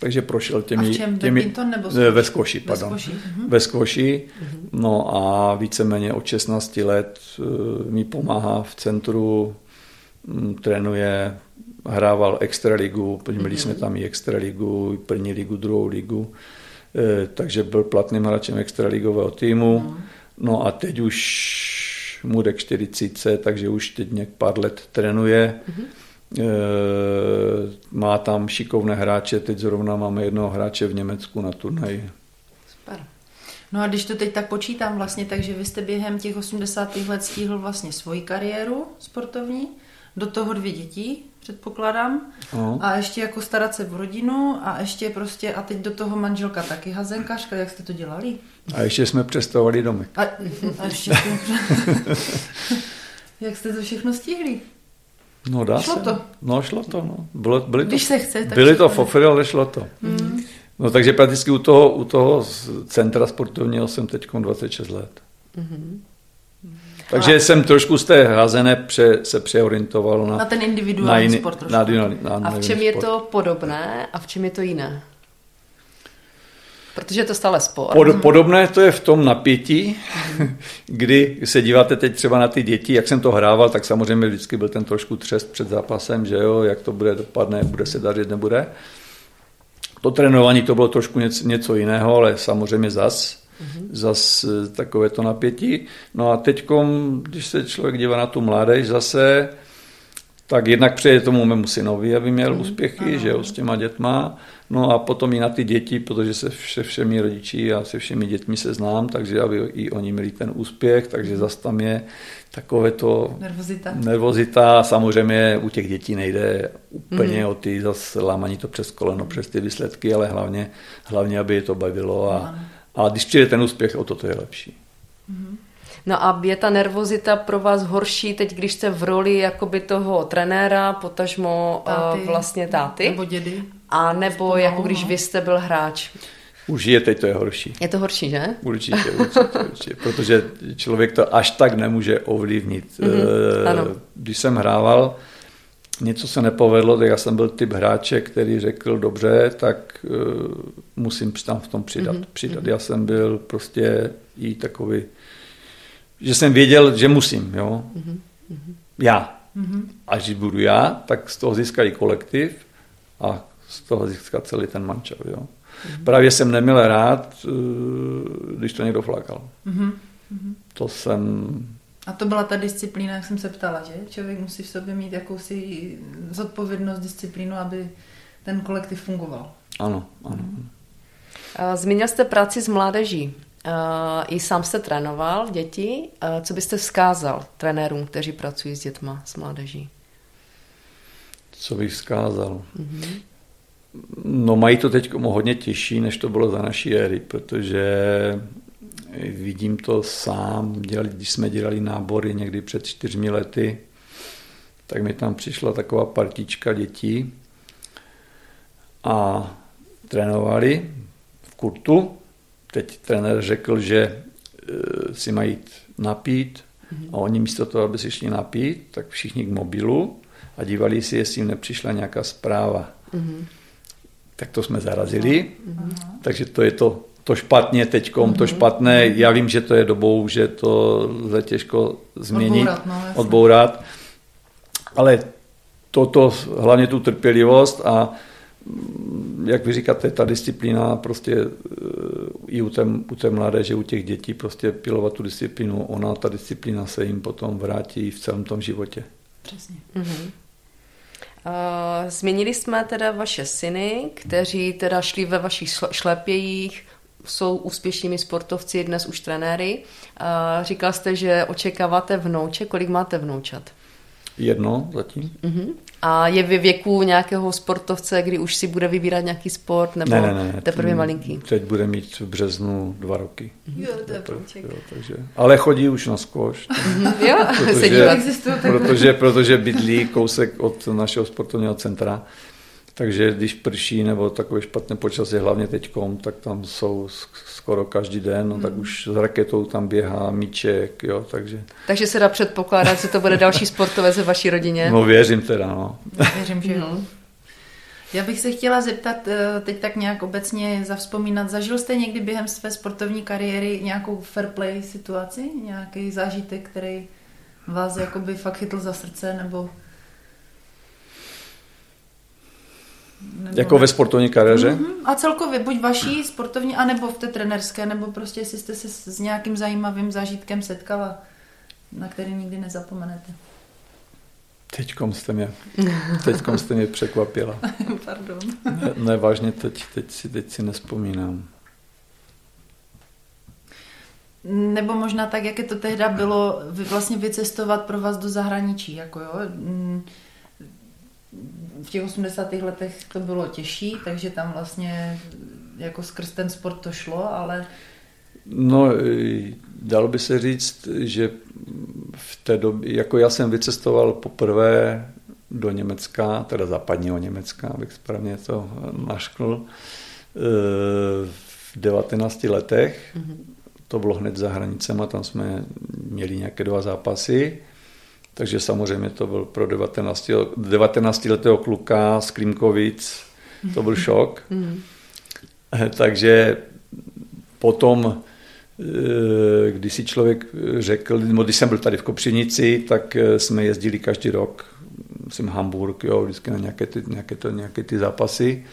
Takže prošel těmi ve squashi, pardon. Ve squashi. No a víceméně od 16 let mi pomáhá v centru, trénuje, hrával extraligu, měli jsme tam i extraligu, první ligu, druhou ligu, takže byl platným hráčem extraligového týmu. No a teď už mu jde 40, takže už teď nějak pár let trénuje. Má tam šikovné hráče, teď zrovna máme jednoho hráče v Německu na turnaji. Super. No a když to teď tak počítám vlastně, takže vy jste během těch 80. let stihl vlastně svoji kariéru sportovní, do toho 2 dětí, předpokládám, a ještě jako starat se o rodinu a ještě prostě, a teď do toho manželka taky házenkařka, jak jste to dělali? A ještě jsme přestovali domek. A ještě jak jste to všechno stihli? No dá šlo se. To. No šlo to, no. Byli to, když se chce, tak byli to fofry, ale šlo to. Mm. No takže prakticky u toho centra sportovního jsem teď 26 let. Mhm. Takže jsem trošku z té házené se přeorientoval na ten individuální sport. A v čem je to podobné a v čem je to jiné? Protože je to stále sport. Podobné to je v tom napětí, kdy se díváte teď třeba na ty děti, jak jsem to hrával, tak samozřejmě vždycky byl ten trošku třes před zápasem, že jo, jak to bude, dopadne, bude se dařit, nebude. To trénování to bylo trošku něco jiného, ale samozřejmě zas takové to napětí. No a teďkom, když se člověk dívá na tu mládež zase, tak jednak přeje tomu mému synovi, aby měl úspěchy, že jo, s těma dětma. No a potom i na ty děti, protože se všemi rodiči a se všemi dětmi se znám, takže aby i oni měli ten úspěch, takže zase tam je takové to nervozita. Samozřejmě u těch dětí nejde úplně o ty zase lámaní to přes koleno, přes ty výsledky, ale hlavně aby je to bavilo a když přijde ten úspěch, o to je lepší. No a je ta nervozita pro vás horší teď, když jste v roli jakoby toho trenéra, potažmo táty, vlastně táty? Nebo dědy. A nebo jako když vy jste byl hráč? Už je, teď to je horší. Je to horší, že? Určitě. Protože člověk to až tak nemůže ovlivnit. Když jsem hrával, něco se nepovedlo, tak já jsem byl typ hráče, který řekl dobře, tak musím tam v tom přidat. Já jsem byl prostě i takový, že jsem věděl, že musím, jo. Mm-hmm. Já. Mm-hmm. A když budu já, tak z toho získá i kolektiv a z toho získá celý ten mančel, jo. Mm-hmm. Právě jsem neměl rád, když to někdo flákal. Mm-hmm. To jsem... A to byla ta disciplína, jak jsem se ptala, že? Člověk musí v sobě mít jakousi zodpovědnost, disciplínu, aby ten kolektiv fungoval. Ano. Zmínil jste práci s mládeží. I sám jste trénoval děti. Co byste vzkázal trenérům, kteří pracují s dětma, s mládeží? Co bych vzkázal? Mm-hmm. No mají to teď hodně těžší, než to bylo za naší éry, protože... Vidím to sám, když jsme dělali nábory někdy před 4 lety, tak mi tam přišla taková partička dětí a trénovali v kurtu. Teď trenér řekl, že si mají jít napít a oni místo toho, aby si šli napít, tak všichni k mobilu a dívali si, jestli jim nepřišla nějaká zpráva. Mm-hmm. Tak to jsme zarazili, takže to je to špatně teďkom, to špatné, já vím, že to je dobou, že to lze těžko změnit, odbourat, ale toto, hlavně tu trpělivost a jak vy říkáte, ta disciplína prostě i u té mládeže, u těch dětí prostě pilovat tu disciplínu, ona, ta disciplína se jim potom vrátí v celém tom životě. Přesně. Mm-hmm. Změnili jsme teda vaše syny, kteří teda šli ve vašich šlepějích, jsou úspěšnými sportovci, dnes už trenéry. Říkal jste, že očekáváte vnouče. Kolik máte vnoučat? 1 zatím. Uh-huh. A je ve věku nějakého sportovce, kdy už si bude vybírat nějaký sport, nebo ne, teprve malinký? Teď bude mít v březnu 2 roky. Uh-huh. Jo, to je průček. Ale chodí už na skoš. Jo, protože bydlí kousek od našeho sportovního centra. Takže když prší nebo takové špatné počasí, hlavně teďkom, tak tam jsou skoro každý den, tak už s raketou tam běhá míček, jo, takže... Takže se dá předpokládat, že to bude další sportovec ve vaší rodině? No věřím teda, no. Věřím, že jo. Já bych se chtěla zeptat, teď tak nějak obecně zavzpomínat, zažil jste někdy během své sportovní kariéry nějakou fair play situaci? Nějaký zážitek, který vás jakoby fakt chytl za srdce, nebo... Jako ve sportovní kariéře? A celkově, buď vaší sportovní, anebo v té trenerské, nebo prostě jestli jste se s nějakým zajímavým zážitkem setkala, na který nikdy nezapomenete. Teďkom jste mě překvapila. Pardon. Ne, vážně, teď si nevzpomínám. Nebo možná tak, jak je to tehda bylo, vlastně vycestovat pro vás do zahraničí, jako jo? V těch 80. letech to bylo těžší, takže tam vlastně jako skrz ten sport to šlo, ale... No, dalo by se říct, že v té době, jako já jsem vycestoval poprvé do Německa, teda západního Německa, abych správně to naškl, v 19 letech, to bylo hned za hranicema, tam jsme měli nějaké 2 zápasy. Takže samozřejmě to byl pro 19letého kluka z Klimkovic, to byl šok. Takže potom, když si člověk řekl, když jsem byl tady v Kopřivnici, tak jsme jezdili každý rok, jsem Hamburg, jo, vždycky na nějaké ty zápasy,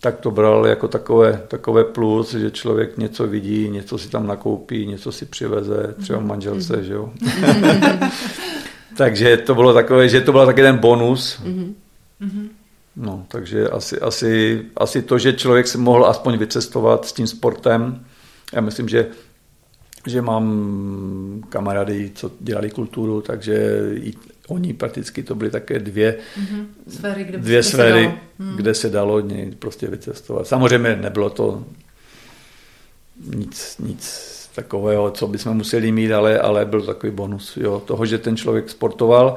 tak to bral jako takové plus, že člověk něco vidí, něco si tam nakoupí, něco si přiveze, třeba manželce, že jo. Takže to bylo takové, že to byl taky ten bonus. Mm-hmm. No, takže asi to, že člověk se mohl aspoň vycestovat s tím sportem. Já myslím, že mám kamarády, co dělali kulturu, takže i oni prakticky to byly také dvě sféry, kde se dalo prostě vycestovat. Samozřejmě nebylo to nic takového, co bychom museli mít, ale byl takový bonus, jo, toho, že ten člověk sportoval.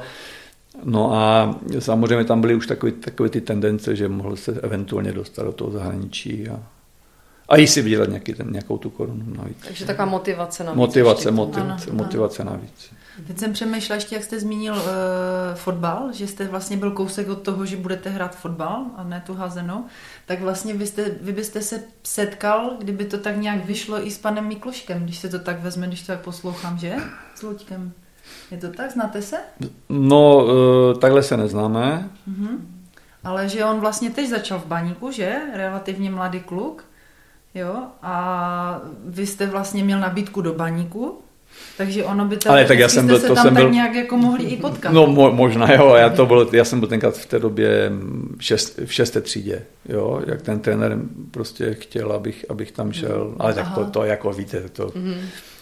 No a samozřejmě tam byly už takové ty tendence, že mohl se eventuálně dostat do toho zahraničí. A a jí si vydělat nějakou tu korunu navíc. Takže taková motivace navíc. Motivace navíc. Teď jsem přemýšlela ještě, jak jste zmínil fotbal, že jste vlastně byl kousek od toho, že budete hrát fotbal a ne tu házenou, tak vlastně vy byste se setkal, kdyby to tak nějak vyšlo i s panem Mikloškem, když se to tak vezme, když to tak poslouchám, že? S Luďkem. Je to tak? Znáte se? No, takhle se neznáme. Mhm. Ale že on vlastně teď začal v Baníku, že? Relativně mladý kluk. Jo? A vy jste vlastně měl nabídku do Baníku, takže ono by tam, tak jste se tam tak nějak jako mohli i potkat. No možná, jo. Já jsem byl tenkrát v té době v šesté třídě, jo? Jak ten trenér prostě chtěl, abych tam šel. Ale tak to jako víte,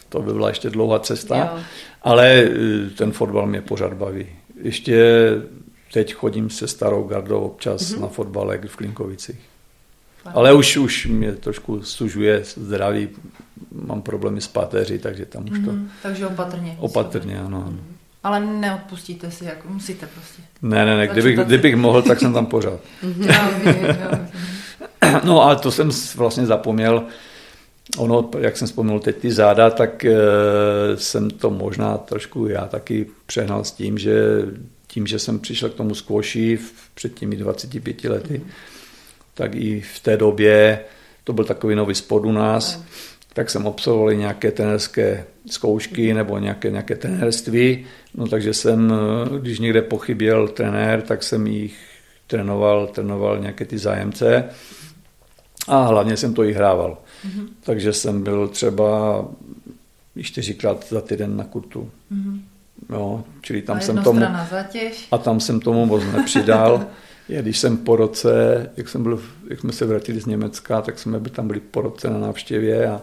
to by byla ještě dlouhá cesta. Jo. Ale ten fotbal mě pořád baví. Ještě... Teď chodím se starou gardou občas na fotbalek v Klinkovicích. Fakt. Ale už mě trošku sužuje zdraví, mám problémy s páteří, takže tam už to... Takže opatrně. Opatrně, ano. Ale neodpustíte si, jako musíte prostě. Ne, kdybych mohl, tak jsem tam pořád. No ale to jsem vlastně zapomněl. Ono, jak jsem vzpomněl teď ty záda, tak jsem to možná trošku já taky přehnal s tím, že... Tím, že jsem přišel k tomu squashi před těmi 25 lety, tak i v té době to byl takový nový sport u nás, tak jsem absolvoval nějaké trenerské zkoušky nebo nějaké trenérství. No takže jsem, když někde pochyběl trenér, tak jsem jich trénoval nějaké ty zájemce a hlavně jsem to i hrával. Takže jsem byl třeba 4krát za týden na kurtu. Jo, čili tam jsem tomu, a tam jsem tomu moc nepřidal. Když jsem po roce, jak jsme se vrátili z Německa, tak jsme tam byli po roce na návštěvě a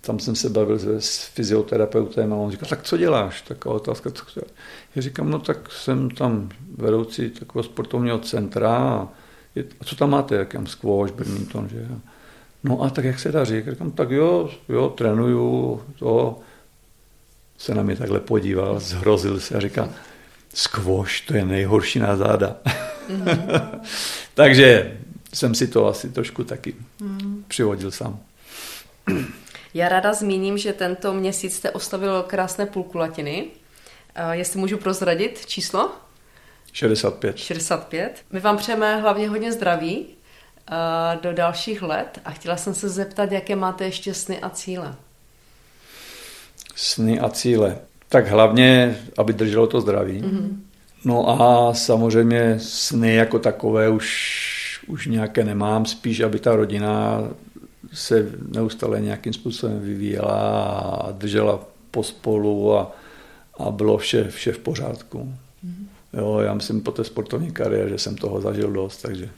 tam jsem se bavil s fyzioterapeutem a on říkal, tak co děláš? Taková otázka, co děláš? Já říkám, no tak jsem tam vedoucí takového sportovního centra a co tam máte? Jak mám squash, badminton, že? No a tak jak se daří? Říkám, tak jo, trénuju to. Se na mě takhle podíval, zhrozil se a říkal, squash, to je nejhorší na záda. Takže jsem si to asi trošku taky přivodil sám. Já ráda zmíním, že tento měsíc jste oslavil krásné půlkulatiny. Jestli můžu prozradit číslo? 65. My vám přejeme hlavně hodně zdraví do dalších let a chtěla jsem se zeptat, jaké máte ještě sny a cíle. Sny a cíle. Tak hlavně, aby drželo to zdraví. No a samozřejmě sny jako takové už nějaké nemám. Spíš, aby ta rodina se neustále nějakým způsobem vyvíjela a držela pospolu a bylo vše v pořádku. Jo, já myslím po té sportovní kariéře jsem toho zažil dost, takže...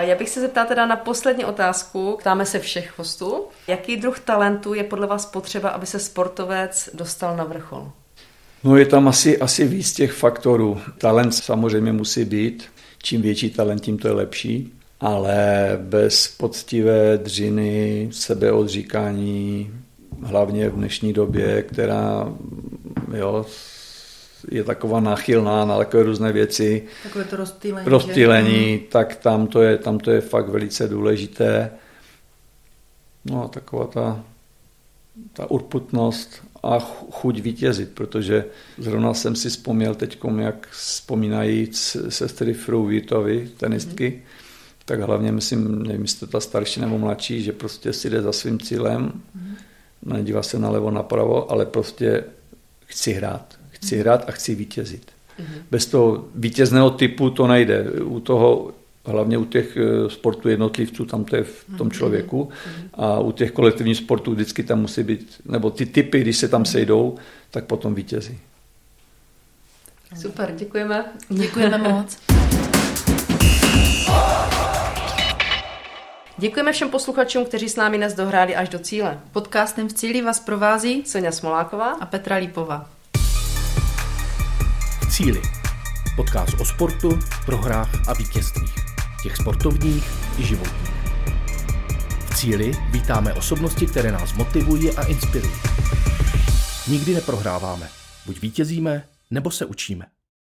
Já bych se zeptala teda na poslední otázku. Ptáme se všech hostů. Jaký druh talentu je podle vás potřeba, aby se sportovec dostal na vrchol? No je tam asi víc těch faktorů. Talent samozřejmě musí být. Čím větší talent, tím to je lepší. Ale bez poctivé dřiny, sebeodříkání, hlavně v dnešní době, která je taková náchylná na takové různé věci, takové to rozptýlení, tak tam to je fakt velice důležité. No a taková ta urputnost a chuť vítězit, protože zrovna jsem si vzpomněl teďkom, jak vzpomínají sestry Fruhvítovy, tenistky, tak hlavně myslím, nevím, jestli to ta starší nebo mladší, že prostě si jde za svým cílem, nedívá se nalevo, napravo, ale prostě chci hrát a chci vítězit. Bez toho vítězného typu to nejde. U toho, hlavně u těch sportů jednotlivců, tam to je v tom člověku a u těch kolektivních sportů vždycky tam musí být, nebo ty typy, když se tam sejdou, tak potom vítězí. Super, děkujeme. Děkujeme moc. Děkujeme všem posluchačům, kteří s námi dnes dohráli až do cíle. Podcastem v cíli vás provází Soňa Smoláková a Petra Lípová. Cíli. Podcast o sportu, prohrách a vítězstvích. Těch sportovních i životních. V Cíli vítáme osobnosti, které nás motivují a inspirují. Nikdy neprohráváme. Buď vítězíme, nebo se učíme.